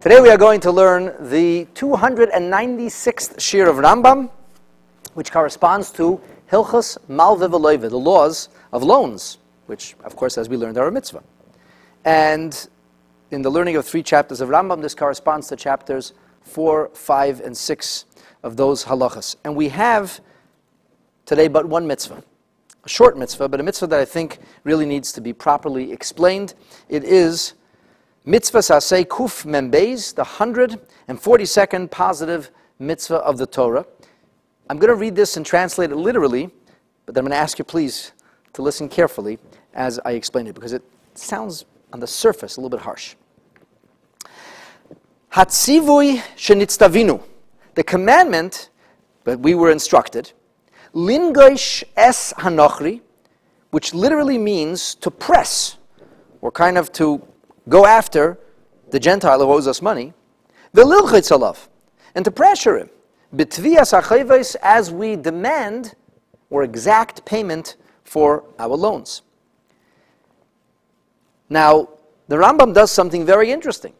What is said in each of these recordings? Today we are going to learn the 296th shir of Rambam, which corresponds to Hilchus Malveveleve, the laws of loans, which, of course, as we learned, are a mitzvah. And in the learning of 3 chapters of Rambam, this corresponds to chapters 4, 5, and 6 of those halachas. And we have today but one mitzvah, a short mitzvah, but a mitzvah that I think really needs to be properly explained. It is mitzvah sasei kuf membeiz, the 142nd positive mitzvah of the Torah. I'm going to read this and translate it literally, but then I'm going to ask you please to listen carefully as I explain it, because it sounds on the surface a little bit harsh. Hatzivui shenitztavinu, the commandment that we were instructed, lingosh es hanochri, which literally means to press, or kind of to go after the Gentile who owes us money, the Lilchitzalov, and to pressure him, as we demand or exact payment for our loans. Now, the Rambam does something very interesting.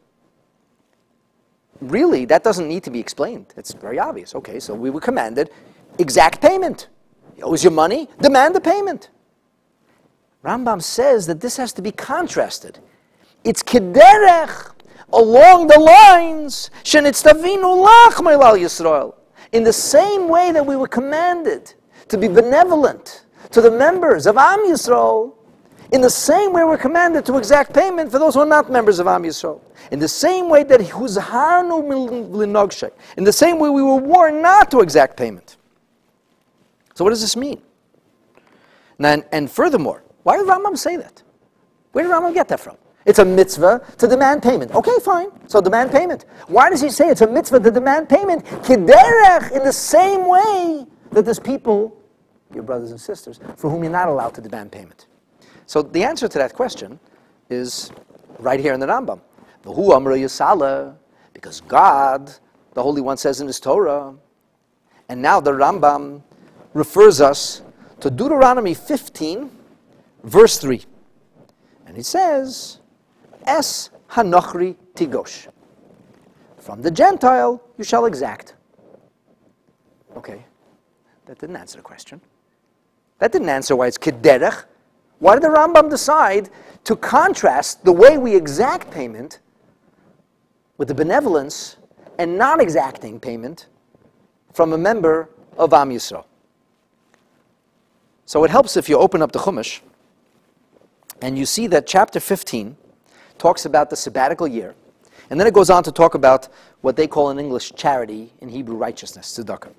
Really, that doesn't need to be explained. It's very obvious. Okay, so we were commanded exact payment. He owes you money, demand the payment. Rambam says that this has to be contrasted. It's kederech, along the lines, shenitztavinu lach meilal Yisrael. In the same way that we were commanded to be benevolent to the members of Am Yisro, in the same way we're commanded to exact payment for those who are not members of Am Yisro. In the same way that huzhanu linogshay, in the same way we were warned not to exact payment. So what does this mean? And furthermore, why did Rambam say that? Where did Rambam get that from? It's a mitzvah to demand payment. Okay, fine. So demand payment. Why does he say it's a mitzvah to demand payment? Kiderech, in the same way that there's people, your brothers and sisters, for whom you're not allowed to demand payment. So the answer to that question is right here in the Rambam. V'hu amra yisala, because God, the Holy One, says in His Torah. And now the Rambam refers us to Deuteronomy 15, verse 3. And he says, Es hanochri tigosh. From the Gentile you shall exact. Okay, that didn't answer the question. That didn't answer why it's kederech. Why did the Rambam decide to contrast the way we exact payment with the benevolence and not exacting payment from a member of Am Yisro? So it helps if you open up the Chumash and you see that chapter 15 talks about the sabbatical year, and then it goes on to talk about what they call in English charity, in Hebrew righteousness, tzedakah.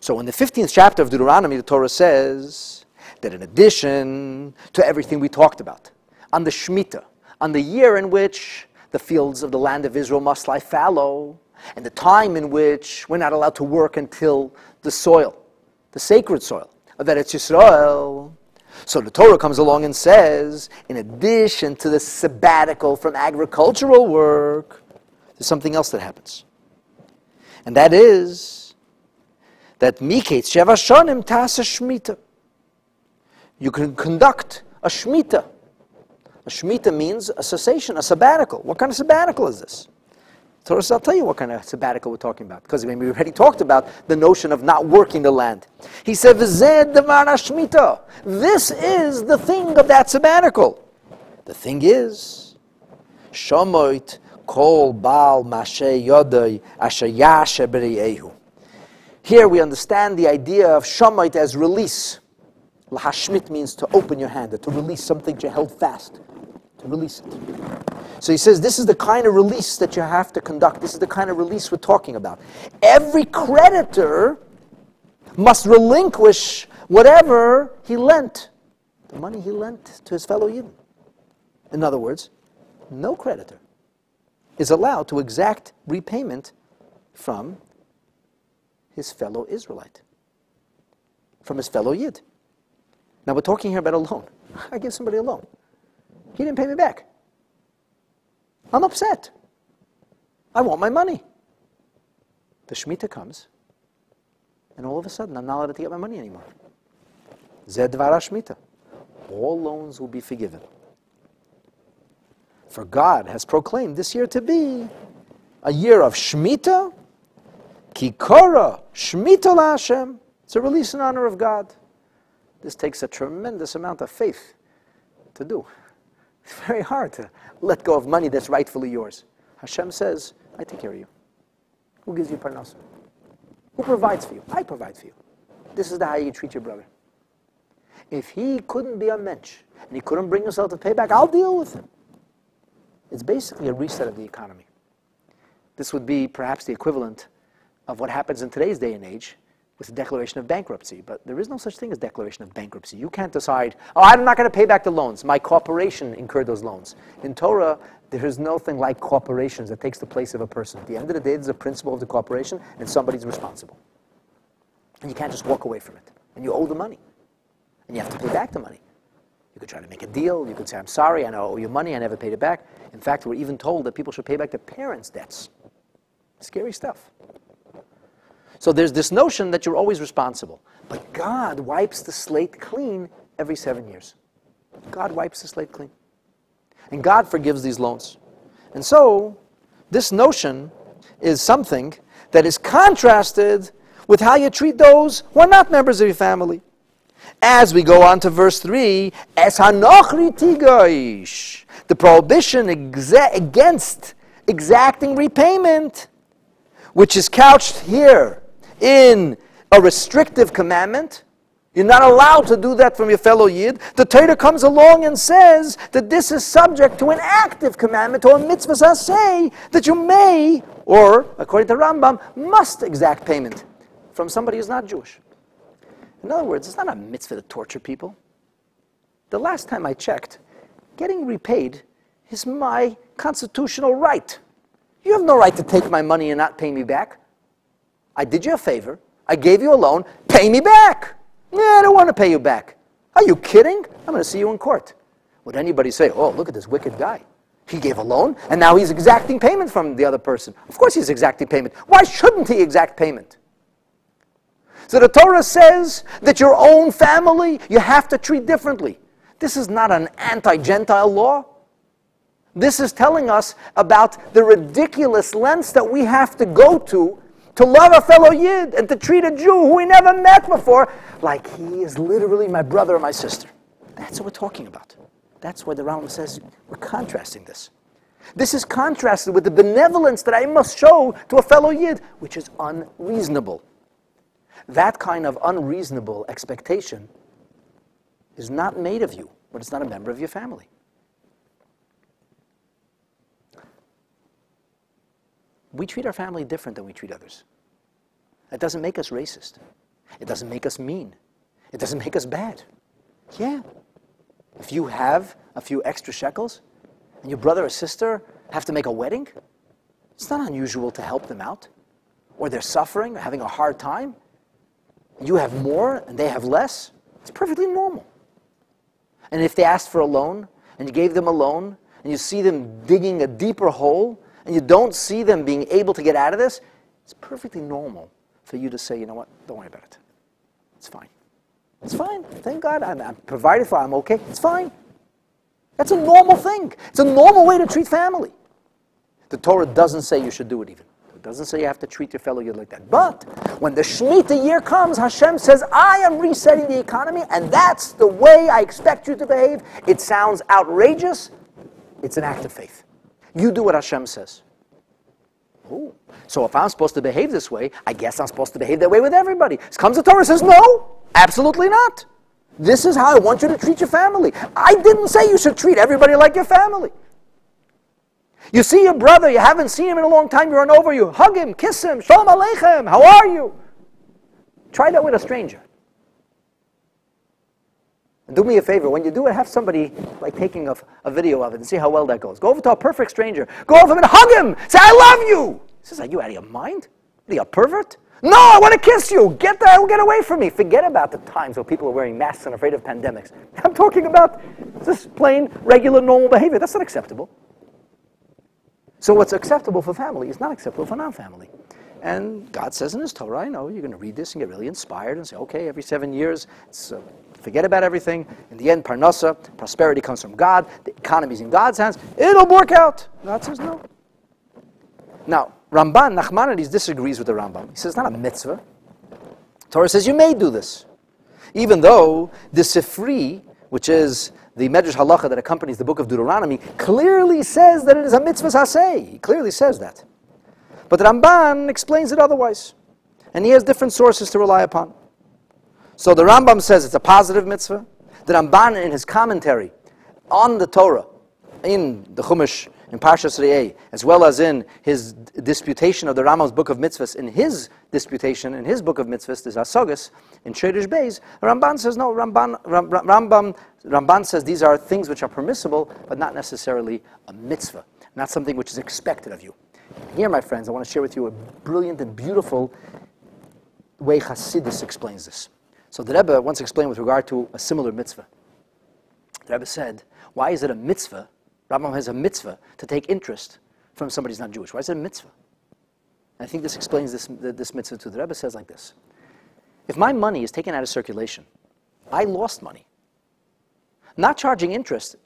So in the 15th chapter of Deuteronomy, the Torah says that in addition to everything we talked about, on the Shemitah, on the year in which the fields of the land of Israel must lie fallow, and the time in which we're not allowed to work until the soil, the sacred soil of Eretz Yisrael. So the Torah comes along and says, in addition to the sabbatical from agricultural work, there's something else that happens. And that is that miketz sheva shonim ta'aseh shmita. You can conduct a Shemitah. A Shemitah means a cessation, a sabbatical. What kind of sabbatical is this? The Torah says, I'll tell you what kind of sabbatical we're talking about, because we already talked about the notion of not working the land. He said, V'zed thevar hashmita. This is the thing of that sabbatical. The thing is, shamait kol bal masey yodei ashayash eberyehu. Here we understand the idea of shamait as release. La hashmit means to open your hand, or to release something you held fast, to release it. So he says this is the kind of release that you have to conduct. This is the kind of release we're talking about. Every creditor must relinquish whatever he lent, the money he lent to his fellow Yid. In other words, no creditor is allowed to exact repayment from his fellow Israelite, from his fellow Yid. Now we're talking here about a loan. I give somebody a loan. He didn't pay me back. I'm upset. I want my money. The Shemitah comes, and all of a sudden I'm not allowed to get my money anymore. Zedvarah Shemitah. All loans will be forgiven. For God has proclaimed this year to be a year of Shemitah, Kikorah, Shemitah Lashem. It's a release in honor of God. This takes a tremendous amount of faith to do. It's very hard to let go of money that's rightfully yours. Hashem says, I take care of you. Who gives you parnasa? Who provides for you? I provide for you. This is the how you treat your brother. If he couldn't be a mensch, and he couldn't bring himself to pay back, I'll deal with him. It's basically a reset of the economy. This would be perhaps the equivalent of what happens in today's day and age with the declaration of bankruptcy. But there is no such thing as declaration of bankruptcy. You can't decide, oh, I'm not going to pay back the loans. My corporation incurred those loans. In Torah, there is nothing like corporations that takes the place of a person. At the end of the day, there's a principle of the corporation, and somebody's responsible. And you can't just walk away from it. And you owe the money. And you have to pay back the money. You could try to make a deal. You could say, I'm sorry, I owe you money. I never paid it back. In fact, we're even told that people should pay back their parents' debts. Scary stuff. So there's this notion that you're always responsible. But God wipes the slate clean every 7 years. God wipes the slate clean. And God forgives these loans. And so this notion is something that is contrasted with how you treat those who are not members of your family. As we go on to verse 3, Es hanochri tigosh, the prohibition against exacting repayment, which is couched here in a restrictive commandment. You're not allowed to do that from your fellow Yid. The Torah comes along and says that this is subject to an active commandment, or a mitzvah sasei, that you may, or according to Rambam, must exact payment from somebody who's not Jewish. In other words, it's not a mitzvah to torture people. The last time I checked, getting repaid is my constitutional right. You have no right to take my money and not pay me back. I did you a favor. I gave you a loan. Pay me back. Yeah, I don't want to pay you back. Are you kidding? I'm going to see you in court. Would anybody say, oh, look at this wicked guy. He gave a loan, and now he's exacting payment from the other person. Of course he's exacting payment. Why shouldn't he exact payment? So the Torah says that your own family, you have to treat differently. This is not an anti-Gentile law. This is telling us about the ridiculous lengths that we have to go to love a fellow Yid and to treat a Jew who we never met before like he is literally my brother or my sister. That's what we're talking about. That's why the Rambam says we're contrasting this. This is contrasted with the benevolence that I must show to a fellow Yid, which is unreasonable. That kind of unreasonable expectation is not made of you when it's not a member of your family. We treat our family different than we treat others. That doesn't make us racist. It doesn't make us mean. It doesn't make us bad. Yeah. If you have a few extra shekels and your brother or sister have to make a wedding, it's not unusual to help them out. Or they're suffering or having a hard time. You have more and they have less. It's perfectly normal. And if they asked for a loan and you gave them a loan and you see them digging a deeper hole and you don't see them being able to get out of this, it's perfectly normal for you to say, you know what, don't worry about it. It's fine. It's fine. Thank God I'm provided for, I'm okay. It's fine. That's a normal thing. It's a normal way to treat family. The Torah doesn't say you should do it even. It doesn't say you have to treat your fellow Yid like that. But when the Shemitah year comes, Hashem says, I am resetting the economy, and that's the way I expect you to behave. It sounds outrageous. It's an act of faith. You do what Hashem says. Ooh. So if I'm supposed to behave this way, I guess I'm supposed to behave that way with everybody. Comes the Torah and says, no, absolutely not. This is how I want you to treat your family. I didn't say you should treat everybody like your family. You see your brother, you haven't seen him in a long time, you run over, you hug him, kiss him, shalom aleichem, how are you? Try that with a stranger. Do me a favor, when you do it, have somebody like taking a video of it and see how well that goes. Go over to a perfect stranger. Go over and hug him. Say, I love you. He says, are you out of your mind? Are you a pervert? No, I want to kiss you. Get away from me. Forget about the times where people are wearing masks and afraid of pandemics. I'm talking about just plain, regular, normal behavior. That's not acceptable. So what's acceptable for family is not acceptable for non-family. And God says in His Torah, I know, you're going to read this and get really inspired and say, okay, every 7 years, it's Forget about everything. In the end, parnasa, prosperity comes from God. The economy is in God's hands. It'll work out. God says no. Now, Ramban, Nachmanides disagrees with the Rambam. He says it's not a mitzvah. Torah says you may do this. Even though the Sifri, which is the Medrash Halacha that accompanies the book of Deuteronomy, clearly says that it is a mitzvah aseh. He clearly says that. But the Ramban explains it otherwise. And he has different sources to rely upon. So the Rambam says it's a positive mitzvah. The Ramban, in his commentary on the Torah, in the Chumash, in Parsha Re'eh, as well as in his disputation of the Rambam's book of mitzvahs, in his disputation, in his book of mitzvahs, this Hasagos, in Shoresh Beis, Ramban says, no, Ramban says these are things which are permissible, but not necessarily a mitzvah, not something which is expected of you. Here, my friends, I want to share with you a brilliant and beautiful way Hasidus explains this. So the Rebbe once explained with regard to a similar mitzvah. The Rebbe said, why is it a mitzvah? Rambam has a mitzvah to take interest from somebody who's not Jewish. Why is it a mitzvah? And I think this explains this mitzvah too. The Rebbe says like this. If my money is taken out of circulation, I lost money. Not charging interest,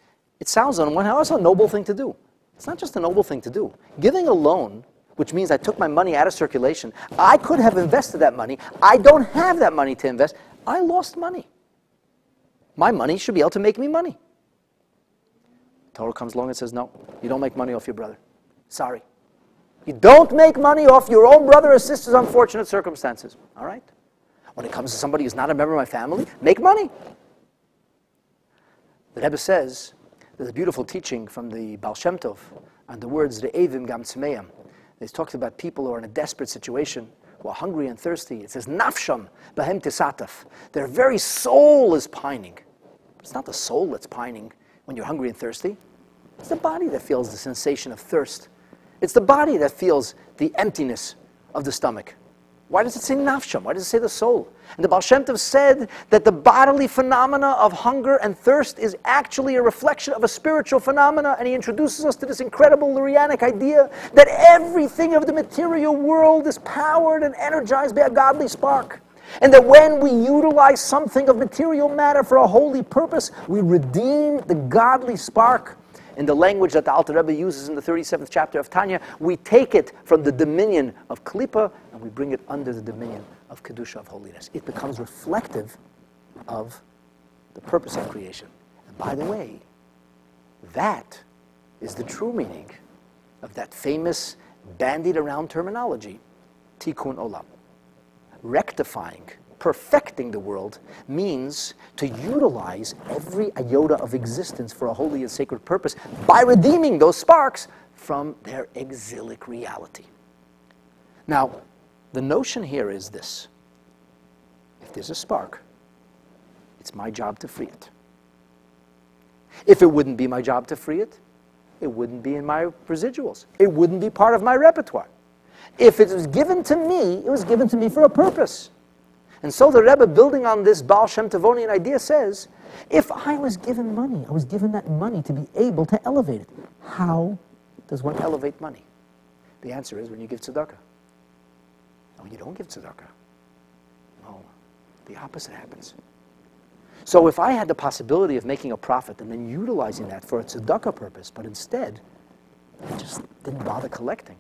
it sounds on one hand, also a noble thing to do. It's not just a noble thing to do. Giving a loan, which means I took my money out of circulation, I could have invested that money. I don't have that money to invest. I lost money. My money should be able to make me money. Torah comes along and says, no, you don't make money off your brother. Sorry. You don't make money off your own brother or sister's unfortunate circumstances. All right? When it comes to somebody who's not a member of my family, make money. The Rebbe says, there's a beautiful teaching from the Baal Shem Tov on the words, Re'evim gam tzmeim. It talks about people who are in a desperate situation, who are hungry and thirsty. It says, Nafsham behem tisataf. Their very soul is pining. It's not the soul that's pining when you're hungry and thirsty. It's the body that feels the sensation of thirst. It's the body that feels the emptiness of the stomach. Why does it say nafsham? Why does it say the soul? And the Baal Shem Tov said that the bodily phenomena of hunger and thirst is actually a reflection of a spiritual phenomena, and he introduces us to this incredible Lurianic idea that everything of the material world is powered and energized by a godly spark. And that when we utilize something of material matter for a holy purpose, we redeem the godly spark. In the language that the Alter Rebbe uses in the 37th chapter of Tanya, we take it from the dominion of Klipa and we bring it under the dominion of Kedusha, of holiness. It becomes reflective of the purpose of creation. And by the way, that is the true meaning of that famous bandied around terminology, Tikkun Olam. Rectifying, perfecting the world means to utilize every iota of existence for a holy and sacred purpose by redeeming those sparks from their exilic reality. Now, the notion here is this. If there's a spark, it's my job to free it. If it wouldn't be my job to free it, it wouldn't be in my residuals. It wouldn't be part of my repertoire. If it was given to me, it was given to me for a purpose. And so the Rebbe, building on this Baal Shem Tovonian idea, says, if I was given money, I was given that money to be able to elevate it. How does one elevate money? The answer is when you give tzedakah. And when you don't give tzedakah, no, the opposite happens. So if I had the possibility of making a profit and then utilizing that for a tzedakah purpose, but instead, I just didn't bother collecting,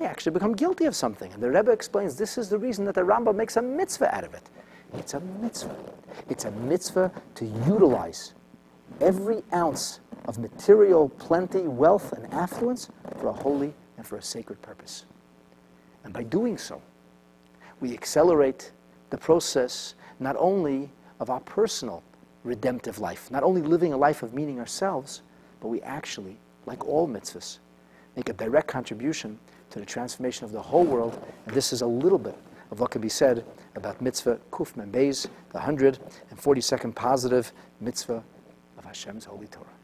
I actually become guilty of something. And the Rebbe explains this is the reason that the Rambam makes a mitzvah out of it. It's a mitzvah. It's a mitzvah to utilize every ounce of material plenty, wealth, and affluence for a holy and for a sacred purpose. And by doing so, we accelerate the process not only of our personal redemptive life, not only living a life of meaning ourselves, but we actually, like all mitzvahs, make a direct contribution to the transformation of the whole world. And this is a little bit of what can be said about mitzvah kuf membeiz, the 142nd positive mitzvah of Hashem's holy Torah.